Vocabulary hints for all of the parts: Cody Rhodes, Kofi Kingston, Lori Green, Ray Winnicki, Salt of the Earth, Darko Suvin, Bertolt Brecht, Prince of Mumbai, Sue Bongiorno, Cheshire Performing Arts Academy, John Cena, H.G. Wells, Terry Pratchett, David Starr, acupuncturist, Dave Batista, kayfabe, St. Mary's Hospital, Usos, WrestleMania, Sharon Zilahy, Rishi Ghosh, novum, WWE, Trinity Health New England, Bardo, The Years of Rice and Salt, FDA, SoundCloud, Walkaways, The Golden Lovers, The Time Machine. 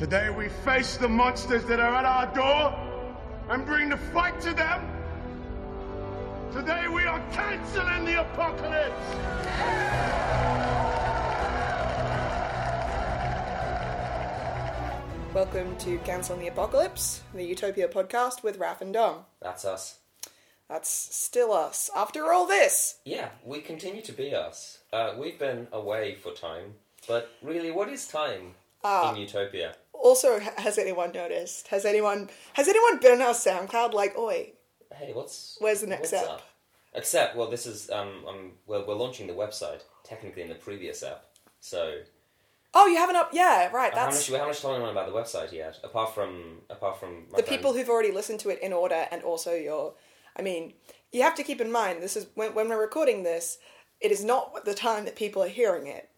Today we face the monsters that are at our door and bring the fight to them. Today we are canceling the apocalypse. Welcome to Canceling the Apocalypse, the Utopia podcast with Raph and Dom. That's us. That's still us. After all this! Yeah, we continue to be us. We've been away for time, but really, what is time in Utopia? Also, has anyone noticed? Has anyone been on our SoundCloud like, oi, hey, where's the next app? Up? Except, well, this is, we're launching the website, technically in the previous app, so... Oh, you haven't up... Yeah, right, that's... How much time on about the website yet? Apart from my the friend. People who've already listened to it in order, and also your... I mean, you have to keep in mind, this is when we're recording this, it is not the time that people are hearing it.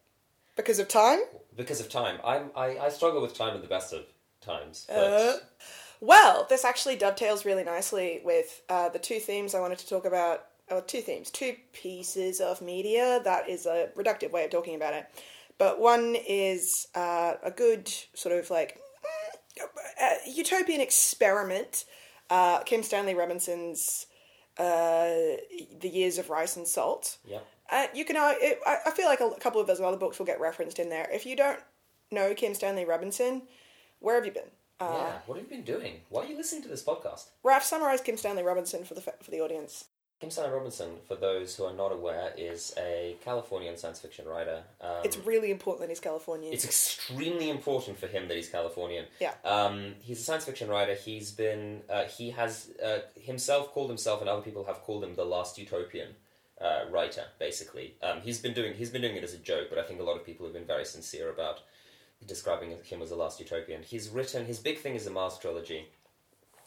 Because of time? Because of time. I struggle with time at the best of times. But... Well, this actually dovetails really nicely with the two themes I wanted to talk about. Two pieces of media. That is a reductive way of talking about it. But one is a good sort of like utopian experiment. Kim Stanley Robinson's The Years of Rice and Salt. Yeah. You can. I feel like a couple of those other books will get referenced in there. If you don't know Kim Stanley Robinson, where have you been? Yeah. What have you been doing? Why are you listening to this podcast? Raph, summarize Kim Stanley Robinson for the audience. Kim Stanley Robinson, for those who are not aware, is a Californian science fiction writer. It's really important that he's Californian. It's extremely important for him that he's Californian. Yeah. He's a science fiction writer. He's been, himself called himself, and other people have called him the last utopian writer. Basically, he's been doing it as a joke, but I think a lot of people have been very sincere about describing him as the last utopian. He's written his big thing is the Mars trilogy,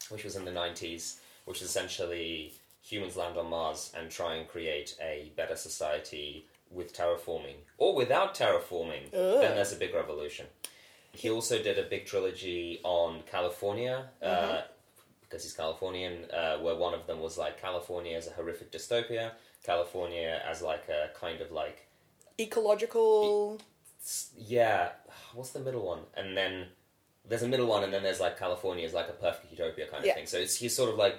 which was in the 90s, which is essentially. Humans land on Mars and try and create a better society with terraforming. Or without terraforming, then there's a big revolution. He also did a big trilogy on California, because he's Californian, where one of them was like, California as a horrific dystopia, California as like a kind of like... Ecological... Yeah, what's the middle one? And then there's a middle one, and then there's like California as like a perfect utopia kind of thing. So he's sort of like...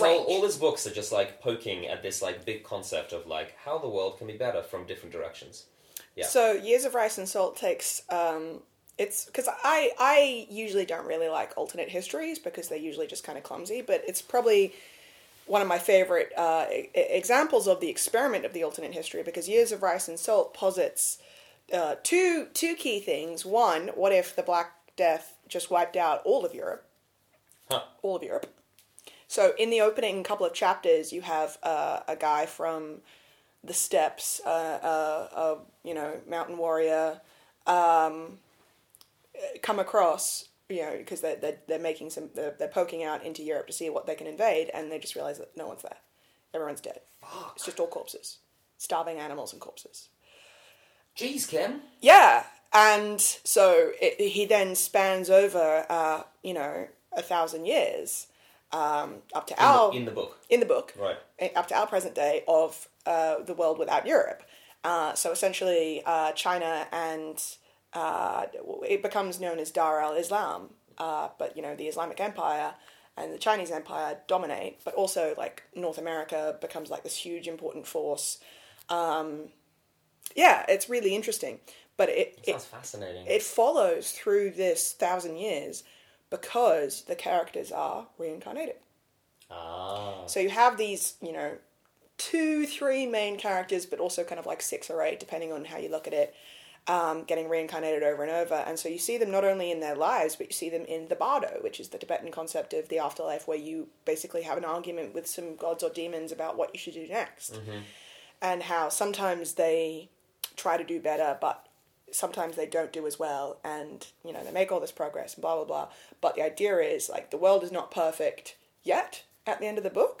All his books are just like poking at this like big concept of like how the world can be better from different directions. Yeah. So Years of Rice and Salt takes it's because I usually don't really like alternate histories because they're usually just kind of clumsy, but it's probably one of my favorite examples of the experiment of the alternate history because Years of Rice and Salt posits two key things. One, what if the Black Death just wiped out all of Europe? Huh. All of Europe. So in the opening couple of chapters, you have a guy from the steppes, mountain warrior, come across, because they're making they're poking out into Europe to see what they can invade, and they just realize that no one's there, everyone's dead. Fuck. It's just all corpses, starving animals and corpses. Jeez, Kim. Yeah, and so he then spans over, 1,000 years. Up to in the book, right? Up to our present day of the world without Europe. So essentially, China and it becomes known as Dar al-Islam. But the Islamic Empire and the Chinese Empire dominate, but also like North America becomes like this huge important force. Yeah, it's really interesting, but it sounds fascinating. It follows through this 1,000 years. Because the characters are reincarnated. Ah. So you have these, 2-3 main characters, but also kind of like 6 or 8, depending on how you look at it, getting reincarnated over and over. And so you see them not only in their lives, but you see them in the Bardo, which is the Tibetan concept of the afterlife, where you basically have an argument with some gods or demons about what you should do next. Mm-hmm. And how sometimes they try to do better, but... sometimes they don't do as well, and they make all this progress and blah blah blah, but the idea is like the world is not perfect yet at the end of the book,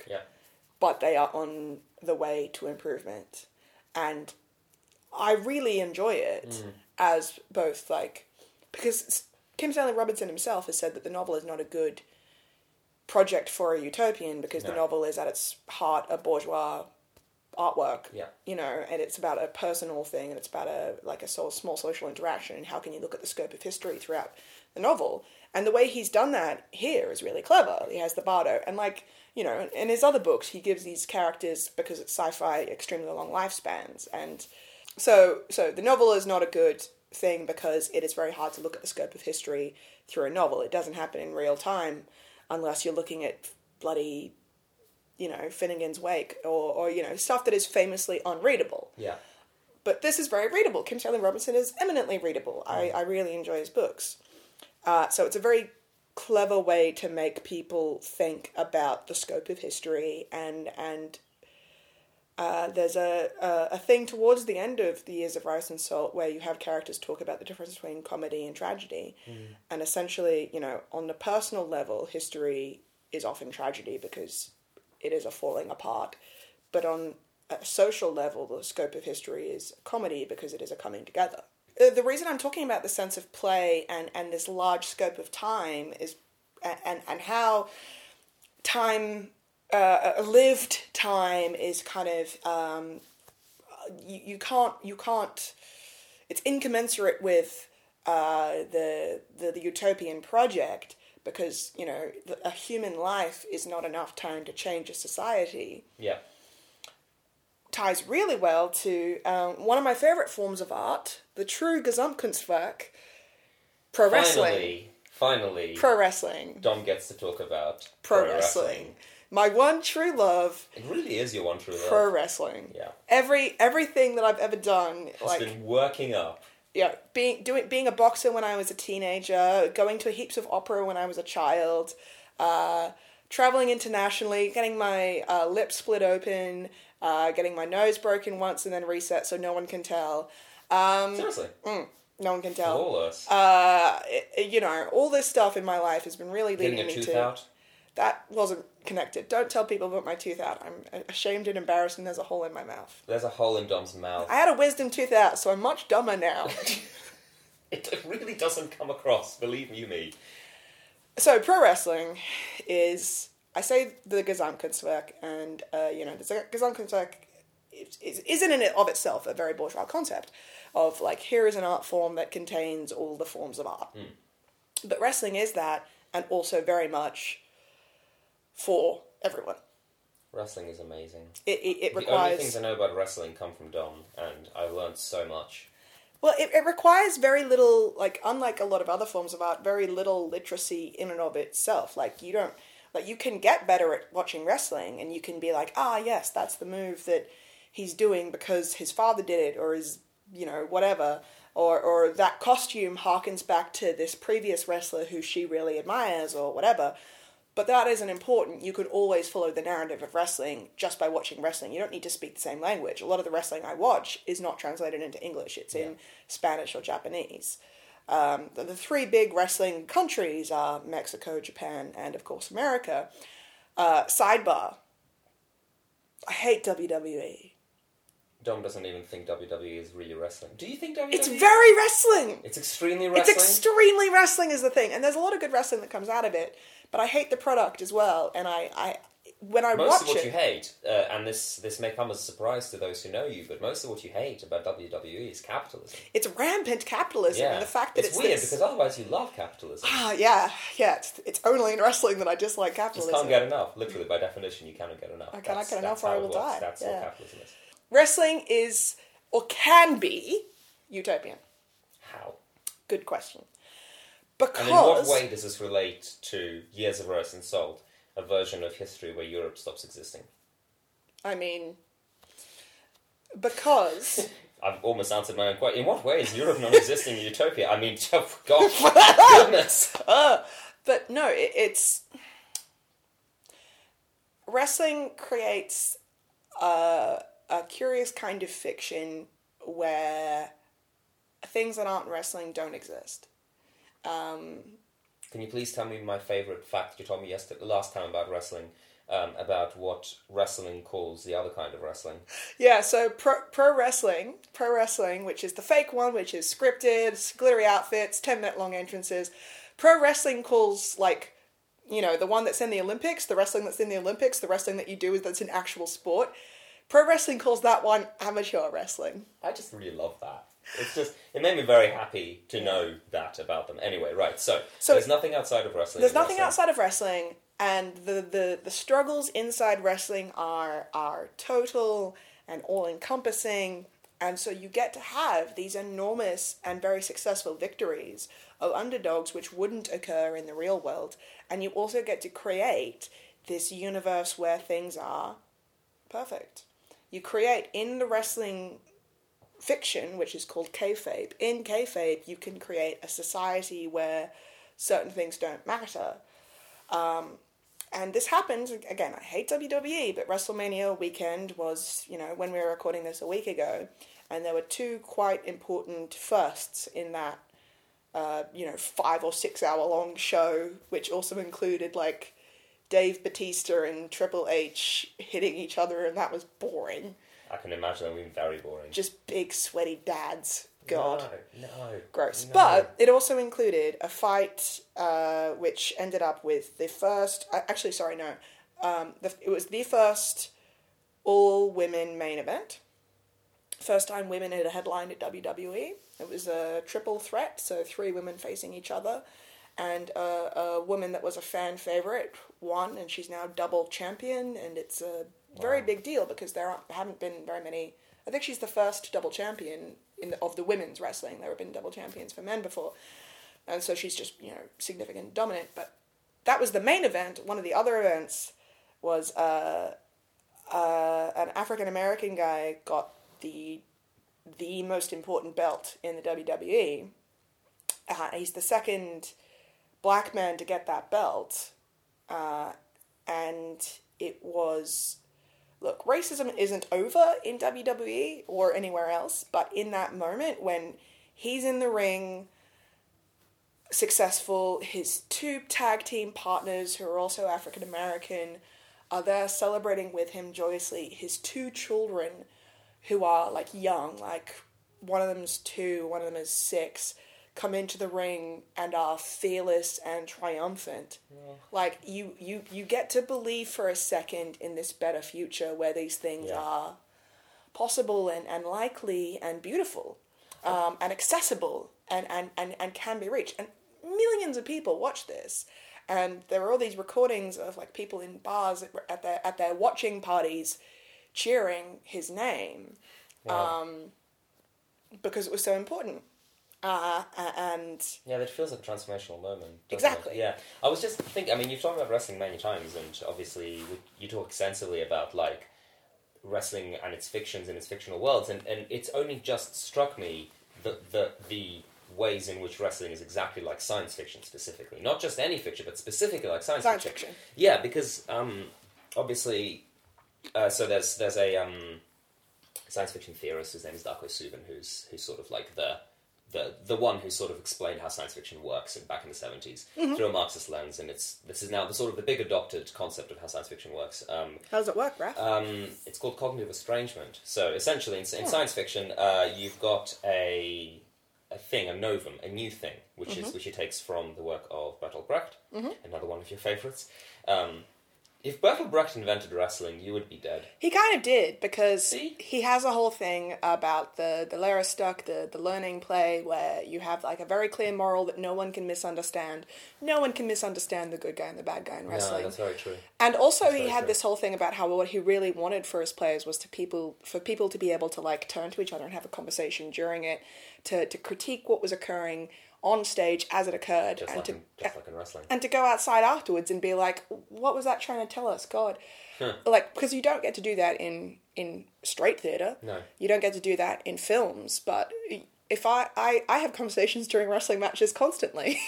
but they are on the way to improvement, and I really enjoy it as both like, because Kim Stanley Robinson himself has said that the novel is not a good project for a utopian because the novel is at its heart a bourgeois artwork, yeah, you know, and it's about a personal thing, and it's about a sort of small social interaction, and how can you look at the scope of history throughout the novel. And the way he's done that here is really clever. He has the Bardo, and in his other books, he gives these characters, because it's sci-fi, extremely long lifespans. And so the novel is not a good thing because it is very hard to look at the scope of history through a novel. It doesn't happen in real time unless you're looking at bloody, Finnegan's Wake or stuff that is famously unreadable. Yeah. But this is very readable. Kim Stanley Robinson is eminently readable. I really enjoy his books. So it's a very clever way to make people think about the scope of history, and there's a thing towards the end of The Years of Rice and Salt where you have characters talk about the difference between comedy and tragedy, and essentially, on the personal level, history is often tragedy because it is a falling apart, but on a social level, the scope of history is comedy because it is a coming together. The reason I'm talking about the sense of play and this large scope of time is, and how time, lived time is kind of, you can't, it's incommensurate with the utopian project, because, a human life is not enough time to change a society. Yeah. Ties really well to one of my favourite forms of art, the true Gesamtkunstwerk, pro wrestling. Finally. Pro wrestling. Dom gets to talk about pro wrestling. My one true love. It really is your one true love. Pro wrestling. Yeah. Everything that I've ever done has been working up. Yeah, being a boxer when I was a teenager, going to heaps of opera when I was a child, traveling internationally, getting my lips split open. Getting my nose broken once and then reset so no one can tell. Seriously? No one can tell. Flawless. All this stuff in my life has been really leading me to... Getting a tooth out? That wasn't connected. Don't tell people about my tooth out. I'm ashamed and embarrassed, and there's a hole in my mouth. There's a hole in Dom's mouth. I had a wisdom tooth out, so I'm much dumber now. It really doesn't come across, believe you me. So, pro wrestling is... I say the Gesamtkunstwerk, and, the Gesamtkunstwerk is in and of itself a very bourgeois concept of, here is an art form that contains all the forms of art. Mm. But wrestling is that, and also very much for everyone. Wrestling is amazing. It requires... The only things I know about wrestling come from Dom, and I've learned so much. Well, it requires very little, unlike a lot of other forms of art, very little literacy in and of itself. You don't... you can get better at watching wrestling, and you can be yes, that's the move that he's doing because his father did it, or his, whatever, or that costume harkens back to this previous wrestler who she really admires, or whatever. But that isn't important. You could always follow the narrative of wrestling just by watching wrestling. You don't need to speak the same language. A lot of the wrestling I watch is not translated into English. It's in Spanish or Japanese. The three big wrestling countries are Mexico, Japan, and, of course, America. Sidebar. I hate WWE. Dom doesn't even think WWE is really wrestling. Do you think WWE... It's very wrestling! It's extremely wrestling? It's extremely wrestling is the thing. And there's a lot of good wrestling that comes out of it, but I hate the product as well, and most of what you hate, and this may come as a surprise to those who know you, but most of what you hate about WWE is capitalism. It's rampant capitalism, and the fact that it's weird because otherwise you love capitalism. It's only in wrestling that I dislike capitalism. You can't get enough. Literally, by definition, you cannot get enough. I cannot get enough, or I will die. That's what capitalism is. Wrestling is, or can be, utopian. How? Good question. Because and in what way does this relate to Years of Rice and Salt? A version of history where Europe stops existing. I mean, because... I've almost answered my own question. In what way is Europe non-existing in utopia? I mean, oh, God, goodness. But no, it's... Wrestling creates a curious kind of fiction where things that aren't wrestling don't exist. Can you please tell me my favourite fact you told me last time about wrestling, about what wrestling calls the other kind of wrestling? Yeah, so pro wrestling, which is the fake one, which is scripted, glittery outfits, 10-minute long entrances. Pro wrestling calls, the one that's in the Olympics, the wrestling that's in the Olympics, the wrestling that you do is that's an actual sport. Pro wrestling calls that one amateur wrestling. I just really love that. It's just, it made me very happy to know that about them. Anyway, right, so there's nothing outside of wrestling. There's nothing outside of wrestling, and the struggles inside wrestling are total and all-encompassing, and so you get to have these enormous and very successful victories of underdogs which wouldn't occur in the real world, and you also get to create this universe where things are perfect. You create in the wrestling fiction, which is called kayfabe. In kayfabe, you can create a society where certain things don't matter. And this happens, again, I hate WWE, but WrestleMania weekend was, you know, when we were recording this a week ago, and there were two quite important firsts in that, 5 or 6 hour long show, which also included, like, Dave Batista and Triple H hitting each other, and that was boring. I can imagine that would be very boring. Just big, sweaty dads. God. No. Gross. No. But it also included a fight which ended up with the first... Actually, sorry, no. It was the first all-women main event. First time women had headlined at WWE. It was a triple threat, so 3 women facing each other. And a woman that was a fan favourite won, and she's now double champion, and it's a... Very big deal because there haven't been very many. I think she's the first double champion of the women's wrestling. There have been double champions for men before, and so she's just significant dominant. But that was the main event. One of the other events was an African American guy got the most important belt in the WWE. He's the second black man to get that belt, and it was. Look, racism isn't over in WWE or anywhere else, but in that moment when he's in the ring, successful, his 2 tag team partners who are also African American are there celebrating with him joyously. His 2 children who are young, one of them's 2, one of them is 6, come into the ring and are fearless and triumphant. Yeah. You get to believe for a second in this better future where these things are possible and likely and beautiful and accessible and can be reached. And millions of people watch this. And there are all these recordings of people in bars at their watching parties cheering his name because it was so important. Yeah, that feels like a transformational moment. Exactly. It? Yeah. I was just thinking, you've talked about wrestling many times, and obviously you talk extensively about, wrestling and its fictions and its fictional worlds, and it's only just struck me the ways in which wrestling is exactly like science fiction, specifically. Not just any fiction, but specifically like science fiction. Yeah, because, obviously, so there's a science fiction theorist, his name is Darko Suvin, who's sort of the one who sort of explained how science fiction works back in the 70s through a Marxist lens, and this is now the sort of the big adopted concept of how science fiction works. How does it work, Raph? It's called cognitive estrangement. So essentially, in science fiction, you've got a thing, a novum, a new thing, which he takes from the work of Bertolt Brecht, another one of your favourites. If Bertolt Brecht invented wrestling, you would be dead. He kind of did, because he has a whole thing about the Lehrerstück, the learning play, where you have a very clear moral that no one can misunderstand. No one can misunderstand the good guy and the bad guy in wrestling. No, that's very true. And also he had this whole thing about how what he really wanted for his players was for people to be able to turn to each other and have a conversation during it, to critique what was occurring on stage as it occurred, just like in wrestling, and to go outside afterwards and be like, "What was that trying to tell us, God?" Because you don't get to do that in straight theatre. No, you don't get to do that in films. But if I have conversations during wrestling matches constantly.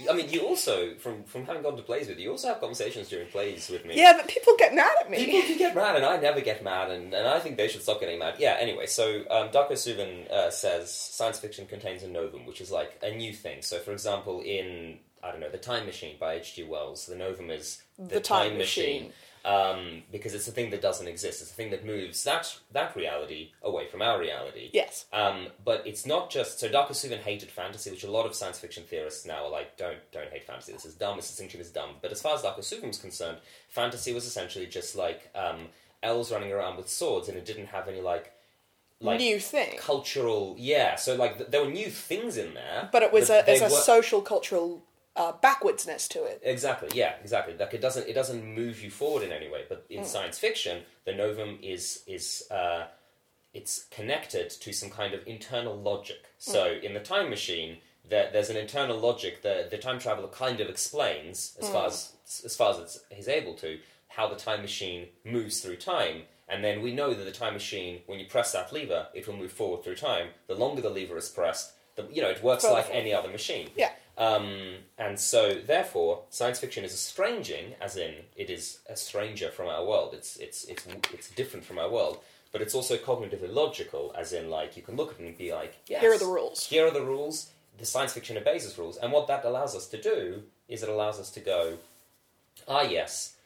Yeah, you also from having gone to plays with you also have conversations during plays with me. Yeah, but people get mad at me. People do get mad, and I never get mad, and I think they should stop getting mad. Yeah. Anyway, so Darko Suvin says science fiction contains a novum, which is a new thing. So, for example, in The Time Machine by H.G. Wells, the novum is the Time Machine. Because it's a thing that doesn't exist. It's a thing that moves that reality away from our reality. Yes. But it's not just... So Darko Suvin hated fantasy, which a lot of science fiction theorists now are don't hate fantasy. This is dumb. This distinction is dumb. But as far as Darko Suvin was concerned, fantasy was essentially just elves running around with swords, and it didn't have any like new thing, cultural, yeah. So like there were new things in there, but it was a social cultural backwardsness to it. Exactly, yeah, exactly. Like it doesn't move you forward in any way. But in science fiction, the novum is it's connected to some kind of internal logic. So in The Time Machine, there's an internal logic that the time traveler kind of explains as far as he's able to, how the time machine moves through time. And then we know that the time machine, when you press that lever, it will move forward through time. The longer the lever is pressed, it works like any other machine. Yeah. And so, therefore, science fiction is estranging, as in it is a stranger from our world. It's different from our world. But it's also cognitively logical, as in, like, you can look at it and be like, yes, here are the rules. Here are the rules. The science fiction obeys its rules. And what that allows us to do is it allows us to go, yes,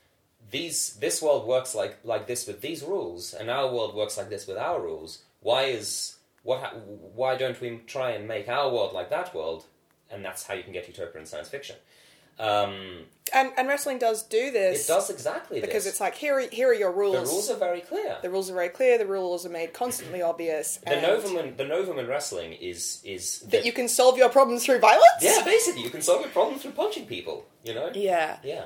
this world works like this with these rules, and our world works like this with our rules. Why don't we try and make our world like that world? And that's how you can get utopia in science fiction. And wrestling does do this. It does exactly this. Because it's like, here are your rules. The rules are very clear. The rules are made constantly obvious. The novum in wrestling is that you can solve your problems through violence? Yeah, basically. You can solve your problems through punching people, you know? Yeah. Yeah.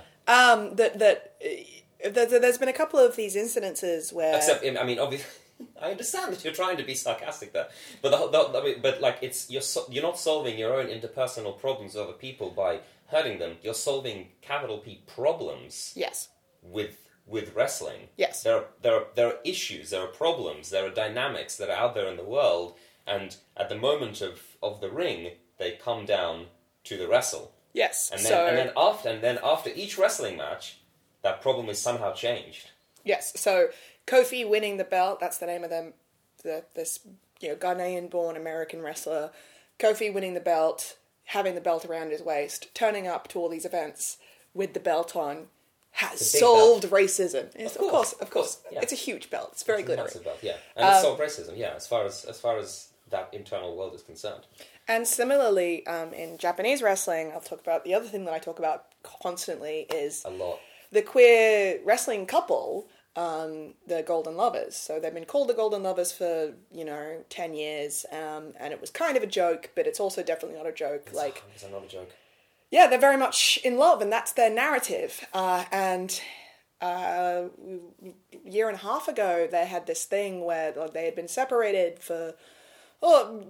There's been a couple of these incidences where... Except, I mean, obviously... I understand that you're trying to be sarcastic there, but you're not solving your own interpersonal problems with other people by hurting them. You're solving capital P problems. Yes. With wrestling. Yes. There are issues. There are problems. There are dynamics that are out there in the world, and at the moment of the ring, they come down to the wrestle. Yes. And then after each wrestling match, that problem is somehow changed. Yes. So. Kofi winning the belt, that's the name of them, this Ghanaian-born American wrestler. Kofi winning the belt, having the belt around his waist, turning up to all these events with the belt on, has solved racism. Of course. Yeah. It's a huge belt. It's very glittery. It's a massive belt, yeah. And it's solved racism, yeah, as far as that internal world is concerned. And similarly, in Japanese wrestling, I'll talk about the other thing that I talk about constantly is... A lot. The queer wrestling couple... the Golden Lovers. So they've been called the Golden Lovers for, 10 years, and it was kind of a joke, but it's also definitely not a joke. It's not a joke. Yeah, they're very much in love, and that's their narrative. And a year and a half ago, they had this thing where they had been separated for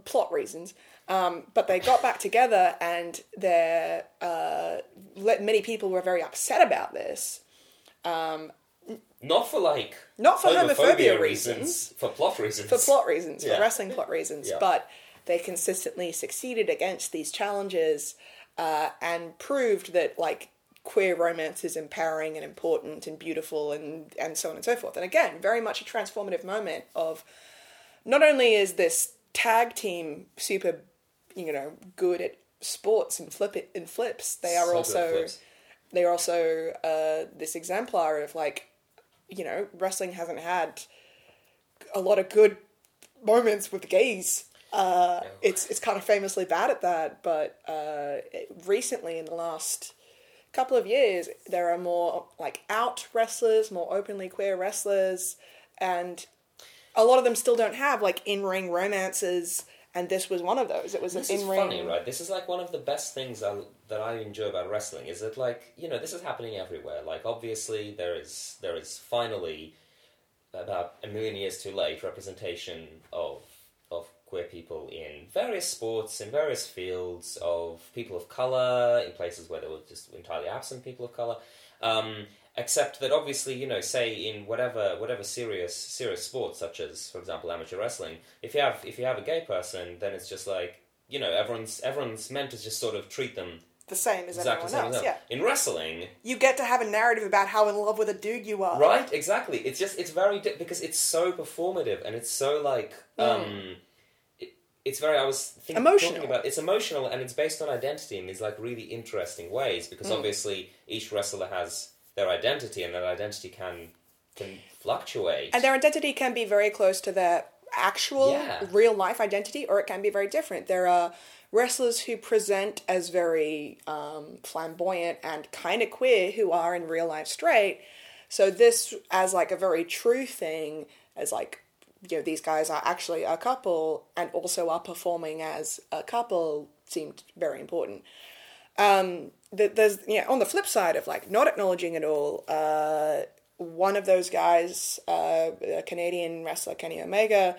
plot reasons, but they got back together, and many people were very upset about this. Not for homophobia reasons. For plot reasons. For wrestling plot reasons. Yeah. But they consistently succeeded against these challenges and proved that, queer romance is empowering and important and beautiful and so on and so forth. And again, very much a transformative moment of not only is this tag team super, good at sports and flips, they are also this exemplar of, wrestling hasn't had a lot of good moments with gays. No. It's kind of famously bad at that, but recently in the last couple of years, there are more out wrestlers, more openly queer wrestlers, and a lot of them still don't have in-ring romances. And this was one of those. It was an in-ring. This is funny, right? This is one of the best things that I enjoy about wrestling. Is that this is happening everywhere. Obviously there is finally about a million years too late representation of queer people in various sports, in various fields, of people of color in places where there were just entirely absent people of color. Except that obviously, say in whatever serious sports, such as, for example, amateur wrestling, if you have a gay person, then it's just everyone's meant to just sort of treat them the same as everyone else. Yeah. In wrestling, you get to have a narrative about how in love with a dude you are. Right, exactly. It's just because it's so performative and it's so it's emotional, and it's based on identity in these really interesting ways, because obviously each wrestler has their identity, and their identity can fluctuate. And their identity can be very close to their actual real-life identity, or it can be very different. There are wrestlers who present as very flamboyant and kind of queer, who are in real life straight, So this as like a very true thing, as like, you know, these guys are actually a couple and also are performing as a couple, seemed very important. There's, you know, on the flip side of like not acknowledging it all, one of those guys, a Canadian wrestler, Kenny Omega,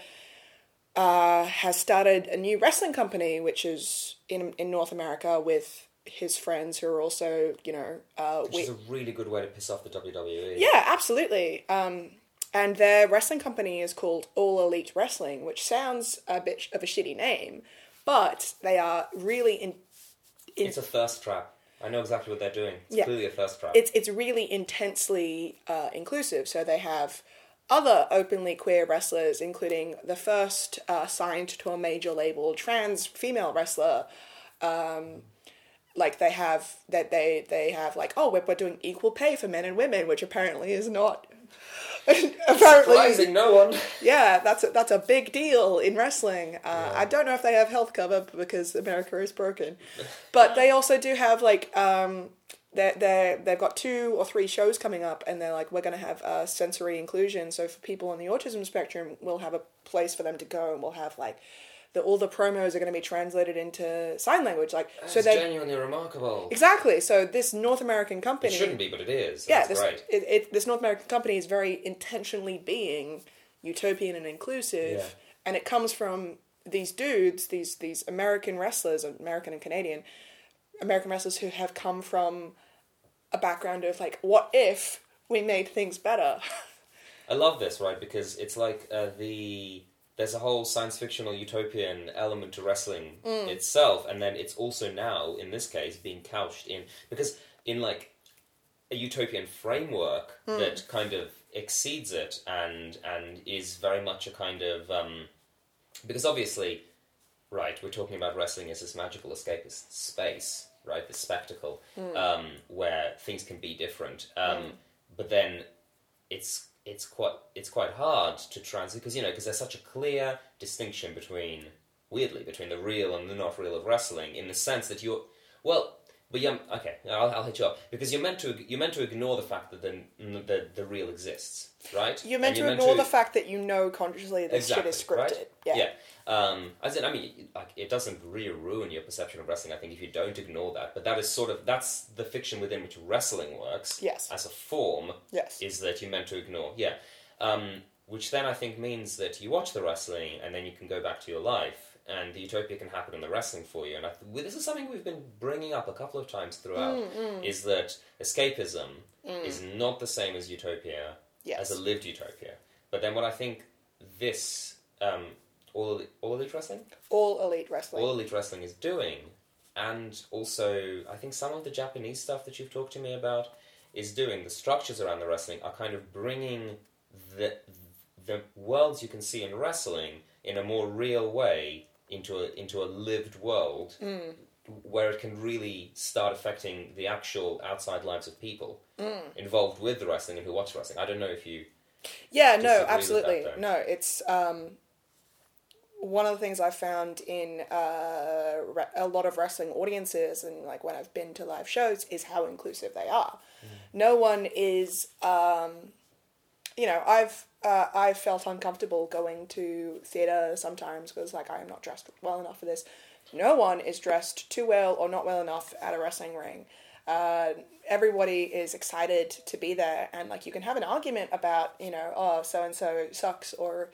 has started a new wrestling company, which is in North America with his friends who are also, you know... which is a really good way to piss off the WWE. Yeah, absolutely. And their wrestling company is called All Elite Wrestling, which sounds a bit of a shitty name, but they are really... it's a thirst trap. I know exactly what they're doing. It's clearly a thirst trap. It's really intensely inclusive. So they have other openly queer wrestlers, including the first signed to a major label trans female wrestler. Like they have that they have like, oh, we're doing equal pay for men and women, which apparently is not. Apparently, surprising no one. Yeah, that's a big deal in wrestling. I don't know if they have health cover because America is broken, but they also do have like they've got 2 or 3 shows coming up, and they're like, we're gonna have sensory inclusion. So for people on the autism spectrum, we'll have a place for them to go, and we'll have like all the promos are going to be translated into sign language. Like, that's so genuinely remarkable. Exactly. So this North American company... It shouldn't be, but it is. Yeah, that's right. This North American company is very intentionally being utopian and inclusive. Yeah. And it comes from these dudes, these American wrestlers, American and Canadian, American wrestlers who have come from a background of like, what if we made things better? I love this, right? Because it's like there's a whole science fictional utopian element to wrestling itself, and then it's also now, in this case, being couched in... Because in, like, a utopian framework that kind of exceeds it and is very much a kind of... because obviously, right, we're talking about wrestling as this magical escapist space, right? This spectacle where things can be different. But then it's quite hard to translate because, you know, because there's such a clear distinction between the real and the not real of wrestling, in the sense that I'll hit you up because you're meant to ignore the fact that the real exists, right? You're meant to ignore the fact that, you know, consciously this shit is scripted, right? Yeah. It doesn't really ruin your perception of wrestling, I think, if you don't ignore that. But that is that's the fiction within which wrestling works. Yes. As a form. Yes. Is that you're meant to ignore? Yeah. Which then I think means that you watch the wrestling and then you can go back to your life. And the utopia can happen in the wrestling for you. And this is something we've been bringing up a couple of times throughout, is that escapism is not the same as utopia, as a lived utopia. But then what I think this, All Elite Wrestling is doing, and also I think some of the Japanese stuff that you've talked to me about is doing, the structures around the wrestling are kind of bringing the worlds you can see in wrestling in a more real way into a lived world where it can really start affecting the actual outside lives of people involved with the wrestling and who watch wrestling. I don't know if you... Yeah, no, absolutely. No, it's... one of the things I've found in a lot of wrestling audiences and like when I've been to live shows is how inclusive they are. No one is... you know, I've felt uncomfortable going to theatre sometimes because, like, I am not dressed well enough for this. No one is dressed too well or not well enough at a wrestling ring. Everybody is excited to be there, and, like, you can have an argument about, you know, oh, so-and-so sucks, or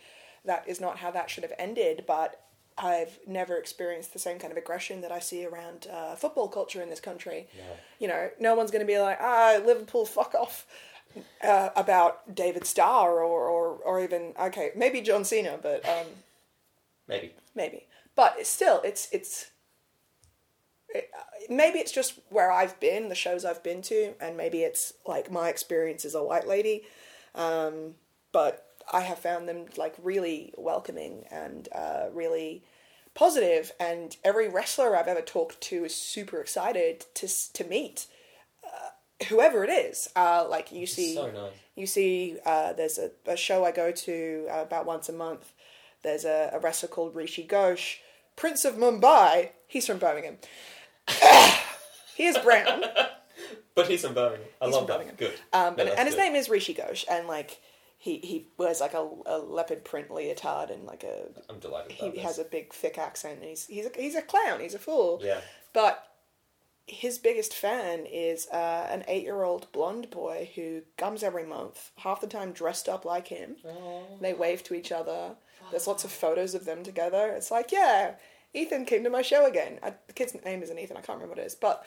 that is not how that should have ended, but I've never experienced the same kind of aggression that I see around football culture in this country. No. You know, no one's going to be like, Liverpool, fuck off. About David Starr or even, okay, maybe John Cena, but maybe, but still, maybe it's just where I've been, the shows I've been to, and maybe it's like my experience as a white lady, but I have found them like really welcoming and really positive, and every wrestler I've ever talked to is super excited to meet whoever it is. Like you see, so nice. You see, there's a show I go to about once a month. There's a wrestler called Rishi Ghosh, Prince of Mumbai. He's from Birmingham. He is brown. But he's from Birmingham. I love that. Good. And his name is Rishi Ghosh, and like he wears like a leopard print leotard and like a. I'm delighted. He has a big thick accent, and he's a clown. He's a fool. Yeah. But his biggest fan is an 8-year-old blonde boy who comes every month, half the time dressed up like him. Aww. They wave to each other. There's lots of photos of them together. It's like, yeah, Ethan came to my show again. The kid's name isn't Ethan. I can't remember what it is, but.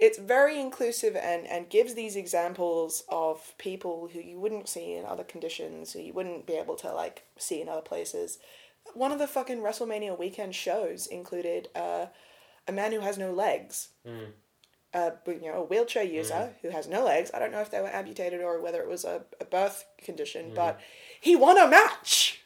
It's very inclusive and gives these examples of people who you wouldn't see in other conditions, who you wouldn't be able to, like, see in other places. One of the fucking WrestleMania weekend shows included a man who has no legs. Mm. A wheelchair user who has no legs. I don't know if they were amputated or whether it was a birth condition, but he won a match!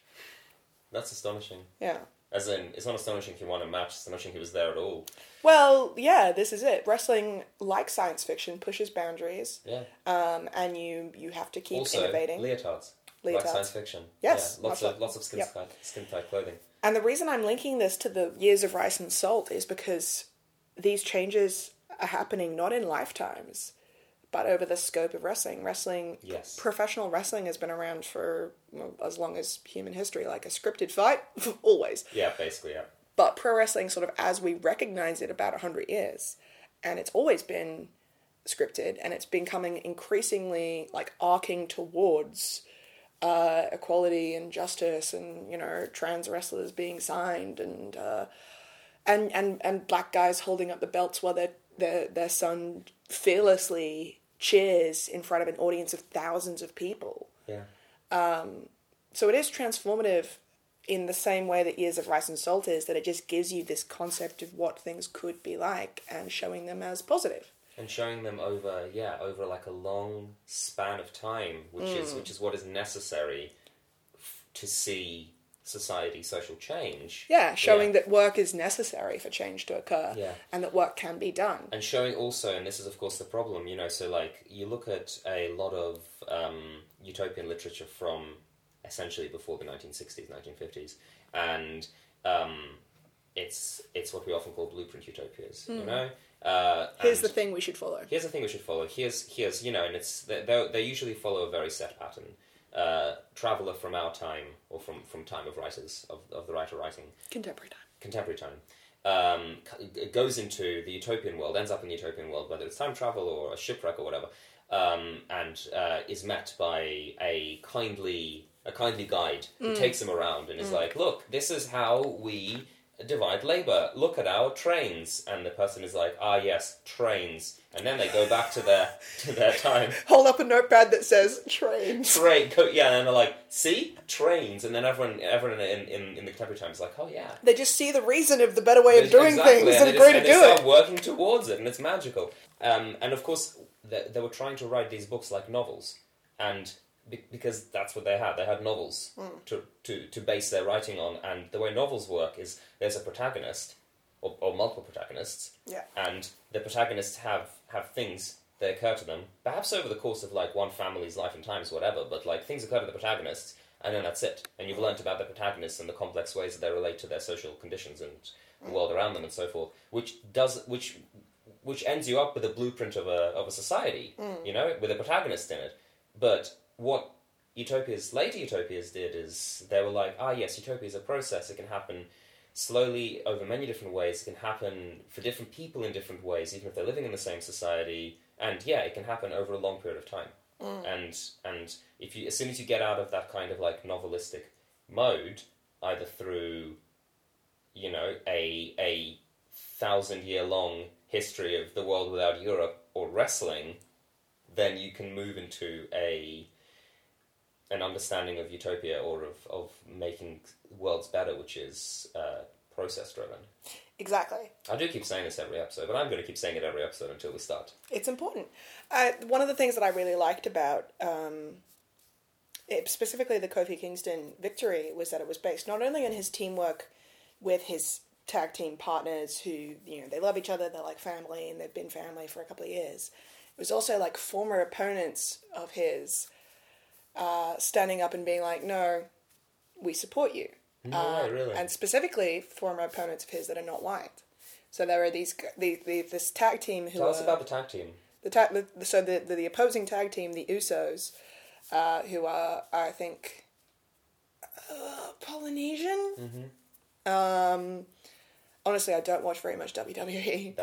That's astonishing. Yeah. As in, it's not astonishing he won a match, it's astonishing he was there at all. Well, yeah, this is it. Wrestling, like science fiction, pushes boundaries. Yeah. And you have to keep innovating. Leotards. Like science fiction. Yes. Yeah, lots of skin-tight clothing. And the reason I'm linking this to the Years of Rice and Salt is because these changes are happening not in lifetimes, but over the scope of wrestling. Professional wrestling has been around for as long as human history, like a scripted fight, always. Yeah, basically, yeah. But pro wrestling, sort of as we recognize it, about 100 years. And it's always been scripted, and it's been coming increasingly, like, arcing towards equality and justice and, trans wrestlers being signed and black guys holding up the belts while their son fearlessly cheers in front of an audience of thousands of people. Yeah. So it is transformative in the same way that Years of Rice and Salt is, that it just gives you this concept of what things could be like and showing them as positive. And showing them over like a long span of time, which is what is necessary to see society, social change. Yeah, showing that work is necessary for change to occur, and that work can be done. And showing also, and this is of course the problem, so like you look at a lot of utopian literature from essentially before the 1960s, 1950s, and it's what we often call blueprint utopias, here's the thing we should follow. Here's, and it's they usually follow a very set pattern. Traveller from our time, or from time of writers, of the writer writing. Contemporary time. Goes into the utopian world, ends up in the utopian world, whether it's time travel or a shipwreck or whatever, and is met by a kindly guide who takes him around and is like, look, this is how we divide labour. Look at our trains. And the person is like, ah, yes, trains. And then they go back to their time. Hold up a notepad that says trains. And they're like, see? Trains. And then everyone in the contemporary time is like, oh, yeah. They just see the reason of the better way of doing things and agree to do it. They start working towards it, and it's magical. And, of course, they were trying to write these books like novels. And because that's what they had. They had novels to base their writing on. And the way novels work is there's a protagonist, or multiple protagonists, and the protagonists have things that occur to them, perhaps over the course of, like, one family's life and times, whatever, but, like, things occur to the protagonists, and then that's it. And you've learnt about the protagonists and the complex ways that they relate to their social conditions and the world around them and so forth, which ends you up with a blueprint of a society, with a protagonist in it. But what later utopias did is they were like, ah, yes, utopia is a process, it can happen slowly over many different ways, it can happen for different people in different ways, even if they're living in the same society, and it can happen over a long period of time. And if you, as soon as you get out of that kind of like novelistic mode, either through a 1,000-year long history of the world without Europe or wrestling, then you can move into an understanding of utopia or of making worlds better, which is process-driven. Exactly. I do keep saying this every episode, but I'm going to keep saying it every episode until we start. It's important. One of the things that I really liked about, specifically the Kofi Kingston victory, was that it was based not only on his teamwork with his tag team partners who, they love each other, they're like family, and they've been family for a couple of years. It was also like former opponents of his standing up and being like, no, we support you. No, really. And specifically former opponents of his that are not white. So there are this tag team who... Tell us about the tag team. So the opposing tag team, the Usos, who are, I think, Polynesian? Mm-hmm. Honestly, I don't watch very much WWE.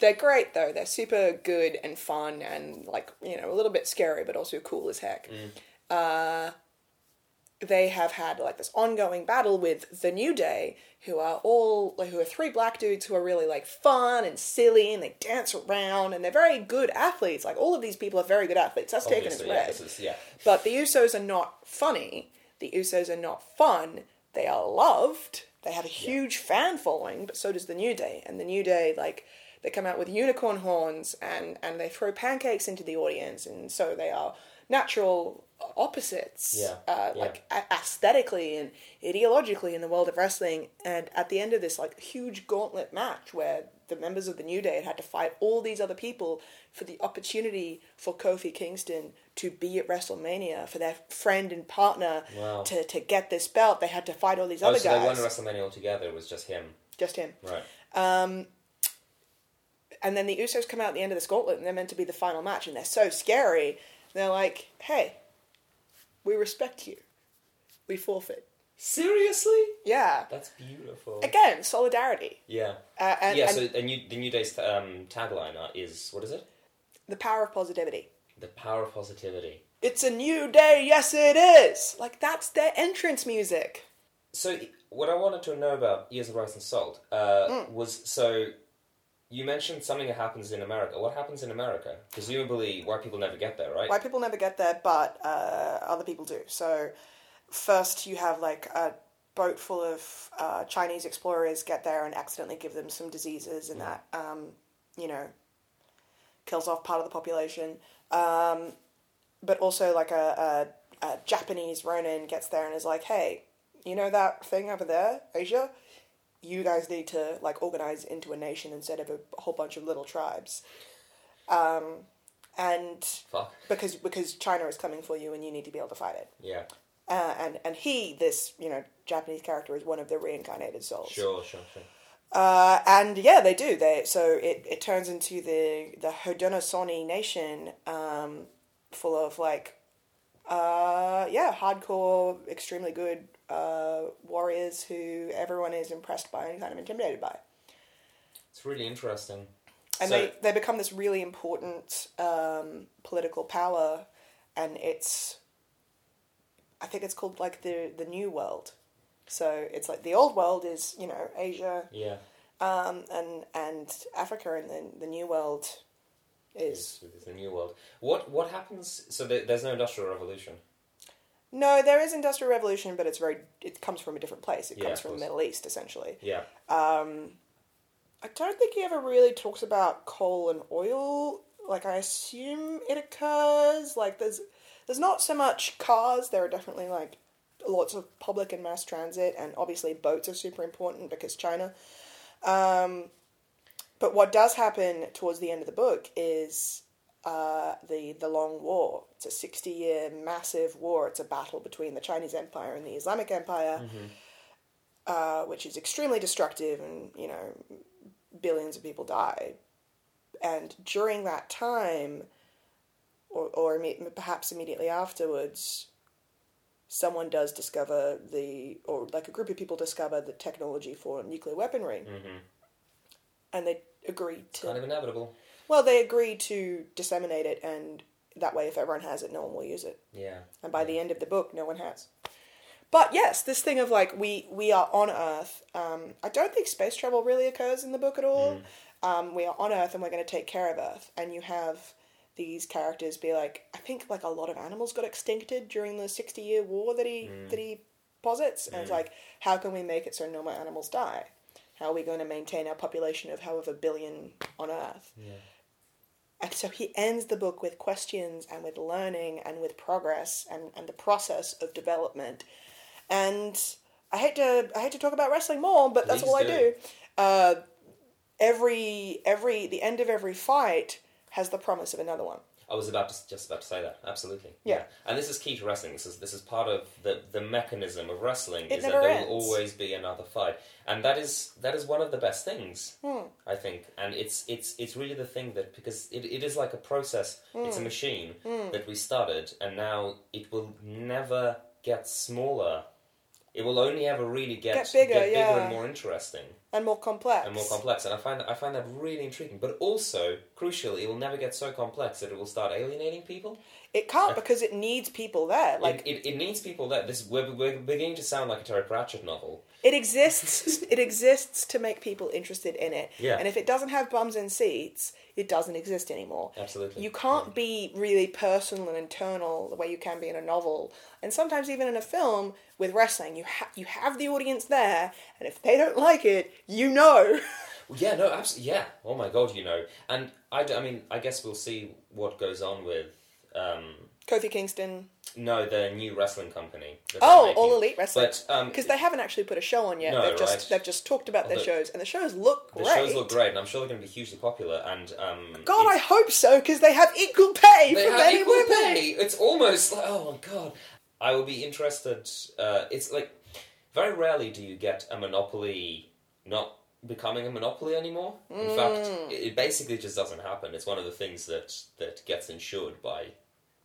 They're great, though. They're super good and fun and, like, you know, a little bit scary, but also cool as heck. Mm. They have had, like, this ongoing battle with the New Day, who are three black dudes who are really, like, fun and silly, and they dance around, and they're very good athletes. Like, all of these people are very good athletes. That's obviously taken as read. Yeah. But the Usos are not funny. The Usos are not fun. They are loved. They have a huge fan following, but so does the New Day. And the New Day, like, they come out with unicorn horns, and they throw pancakes into the audience, and so they are natural opposites, like aesthetically and ideologically in the world of wrestling. And at the end of this, like, huge gauntlet match where the members of the New Day had to fight all these other people for the opportunity for Kofi Kingston to be at WrestleMania, for their friend and partner to get this belt. They had to fight all these other guys. They won WrestleMania altogether. It was just him. Just him. Right. And then the Usos come out at the end of this gauntlet, and they're meant to be the final match, and they're so scary. They're like, hey, we respect you. We forfeit. Seriously? Yeah. That's beautiful. Again, solidarity. Yeah. The New Day's tagline is, what is it? The power of positivity. The power of positivity. It's a new day, yes it is! Like, that's their entrance music. So, what I wanted to know about Years of Rice and Salt was, so, you mentioned something that happens in America. What happens in America? Presumably, white people never get there, right? White people never get there, but other people do. So, first you have, like, a boat full of Chinese explorers get there and accidentally give them some diseases, and that, you know, kills off part of the population. But also, like, a Japanese Ronin gets there and is like, hey, you know that thing over there, Asia? You guys need to, like, organize into a nation instead of a whole bunch of little tribes. And because China is coming for you and you need to be able to fight it. Yeah. And he, this, you know, Japanese character, is one of the reincarnated souls. Sure. And yeah, they do. So it turns into the Haudenosaunee nation, full of, like, hardcore, extremely good warriors who everyone is impressed by and kind of intimidated by. It's really interesting. And so, they become this really important political power, and it's, I think it's called, like, the New World. So it's like the old world is, you know, Asia, and Africa, and then the New World is the New World. What happens? So there's no Industrial Revolution. No, there is Industrial Revolution, but it comes from a different place. It comes from the Middle East, essentially. Yeah. I don't think he ever really talks about coal and oil. Like, I assume it occurs. Like, there's not so much cars. There are definitely, like, lots of public and mass transit, and obviously boats are super important because China. But what does happen towards the end of the book is the Long War. It's a 60-year massive war. It's a battle between the Chinese Empire and the Islamic Empire, which is extremely destructive, and, you know, billions of people die. And during that time, or perhaps immediately afterwards, someone does discover a group of people discover the technology for nuclear weaponry. Mm-hmm. And they agree to... Kind of inevitable. Well, they agree to disseminate it, and that way if everyone has it, no one will use it. Yeah. And by the end of the book, no one has. But yes, this thing of, like, we are on Earth. I don't think space travel really occurs in the book at all. Mm. We are on Earth, and we're going to take care of Earth. And you have these characters be like, I think, like, a lot of animals got extincted during the 60-year war that he posits. And it's like, how can we make it so no more animals die? How are we going to maintain our population of however billion on Earth? Yeah. And so he ends the book with questions and with learning and with progress and the process of development. And I hate to talk about wrestling more, but that's all I do. Every the end of every fight has the promise of another one. I was just about to say that. Absolutely. Yeah. And this is key to wrestling. This is part of the mechanism of wrestling. It is never that there ends. Will always be another fight, and that is one of the best things, I think. And it's really the thing that, because it is like a process. It's a machine that we started, and now it will never get smaller. It will only ever really get bigger and more interesting. And more complex. And I find that really intriguing. But also, crucially, it will never get so complex that it will start alienating people. It can't, because it needs people there. Like it needs people there. We're beginning to sound like a Terry Pratchett novel. It exists. It exists to make people interested in it. Yeah. And if it doesn't have bums in seats, it doesn't exist anymore. Absolutely. You can't be really personal and internal the way you can be in a novel, and sometimes even in a film with wrestling. You have the audience there, and if they don't like it, you know. Yeah, no, absolutely, yeah. Oh my God, you know. And I guess we'll see what goes on with Kofi Kingston. No, the new wrestling company. All Elite Wrestling. But because they haven't actually put a show on yet. No, they've just talked about their shows, and the shows look great. The shows look great, and I'm sure they're going to be hugely popular. And God, I hope so, because they have equal pay for men and women. It's almost like, oh my God, I will be interested. It's like very rarely do you get a monopoly not becoming a monopoly anymore. In fact, it basically just doesn't happen. It's one of the things that gets ensured by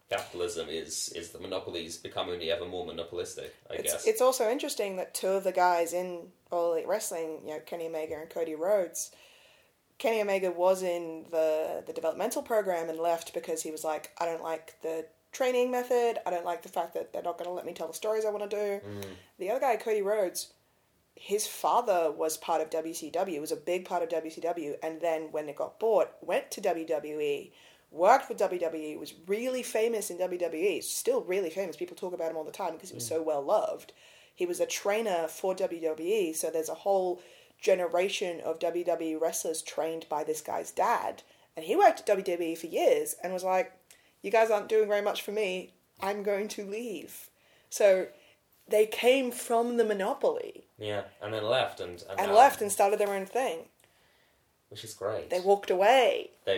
capitalism is the monopolies become only ever more monopolistic, I guess. It's also interesting that two of the guys in All Elite Wrestling, you know, Kenny Omega and Cody Rhodes, Kenny Omega was in the developmental program and left because he was like, I don't like the training method, I don't like the fact that they're not going to let me tell the stories I want to do. The other guy, Cody Rhodes, his father was part of WCW, was a big part of WCW, and then when it got bought, went to WWE, worked for WWE, was really famous in WWE, still really famous, people talk about him all the time because he was so well loved. He was a trainer for WWE, so there's a whole generation of WWE wrestlers trained by this guy's dad, and he worked at WWE for years and was like, you guys aren't doing very much for me, I'm going to leave. So they came from the monopoly. Yeah, and then left and started their own thing. Which is great. They walked away. Hey!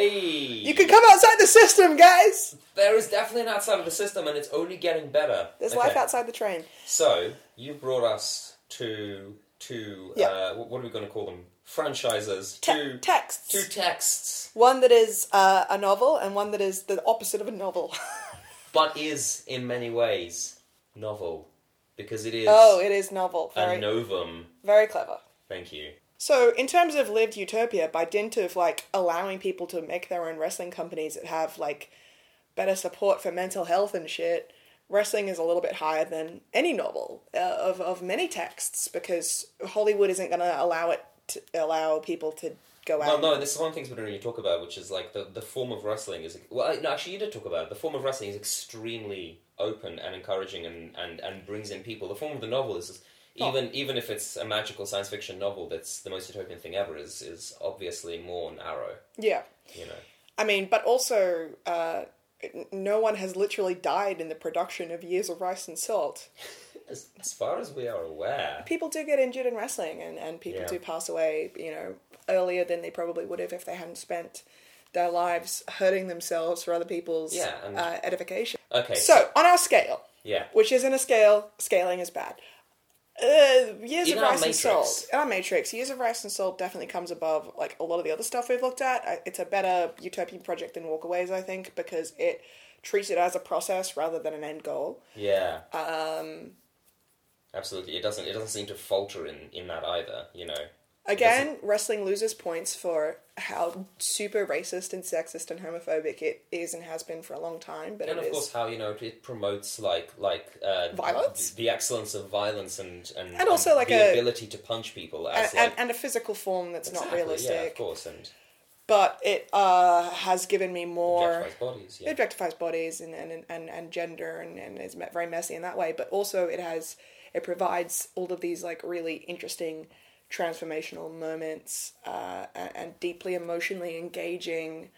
You can come outside the system, guys! There is definitely an outside of the system, and it's only getting better. There's life outside the train. So, you brought us to what are we going to call them? Franchises. Texts. Two texts. One that is a novel, and one that is the opposite of a novel. But is, in many ways, novel. Because it is... Oh, it is novel. A novum. Very clever. Thank you. So, in terms of lived utopia, by dint of, like, allowing people to make their own wrestling companies that have, like, better support for mental health and shit, wrestling is a little bit higher than any novel of many texts, because Hollywood isn't going to allow people to go out. Well, no, this is one of the things we don't really talk about, which is, like, the form of wrestling is... Well, no, actually, you did talk about it. The form of wrestling is extremely open and encouraging and brings in people. The form of the novel is... Even if it's a magical science fiction novel, that's the most utopian thing ever, is obviously more narrow. Yeah. You know. I mean, but also, no one has literally died in the production of Years of Rice and Salt. As far as we are aware. People do get injured in wrestling, and people do pass away, you know, earlier than they probably would have if they hadn't spent their lives hurting themselves for other people's edification. Okay. So, on our scale, which isn't a scale, scaling is bad. Years of Rice and Salt. In our Matrix, Years of Rice and Salt definitely comes above, like, a lot of the other stuff we've looked at. It's a better utopian project than Walkaways, I think, because it treats it as a process rather than an end goal. Yeah. Absolutely. It doesn't seem to falter in that either, you know. Again, wrestling loses points for how super racist and sexist and homophobic it is and has been for a long time. But and of course, how, you know, it promotes like violence, the excellence of violence, and also like the ability to punch people as and a physical form that's not realistic. Yeah, of course. But it has given me more... Objectifies bodies, yeah. It objectifies bodies and gender and is very messy in that way. But also, it provides all of these like really interesting transformational moments and deeply emotionally engaging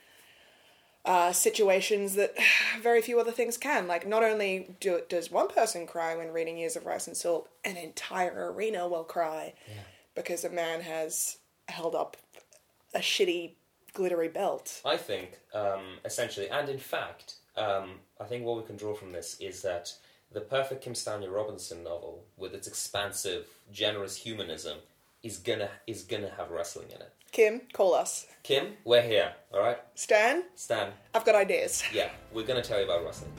situations that very few other things can. Like, not only does one person cry when reading Years of Rice and Salt, an entire arena will cry because a man has held up a shitty glittery belt. I think, essentially, and in fact, I think what we can draw from this is that the perfect Kim Stanley Robinson novel, with its expansive, generous humanism, is gonna have wrestling in it. Kim, call us. Kim, we're here, all right? Stan? I've got ideas. Yeah, we're gonna tell you about wrestling.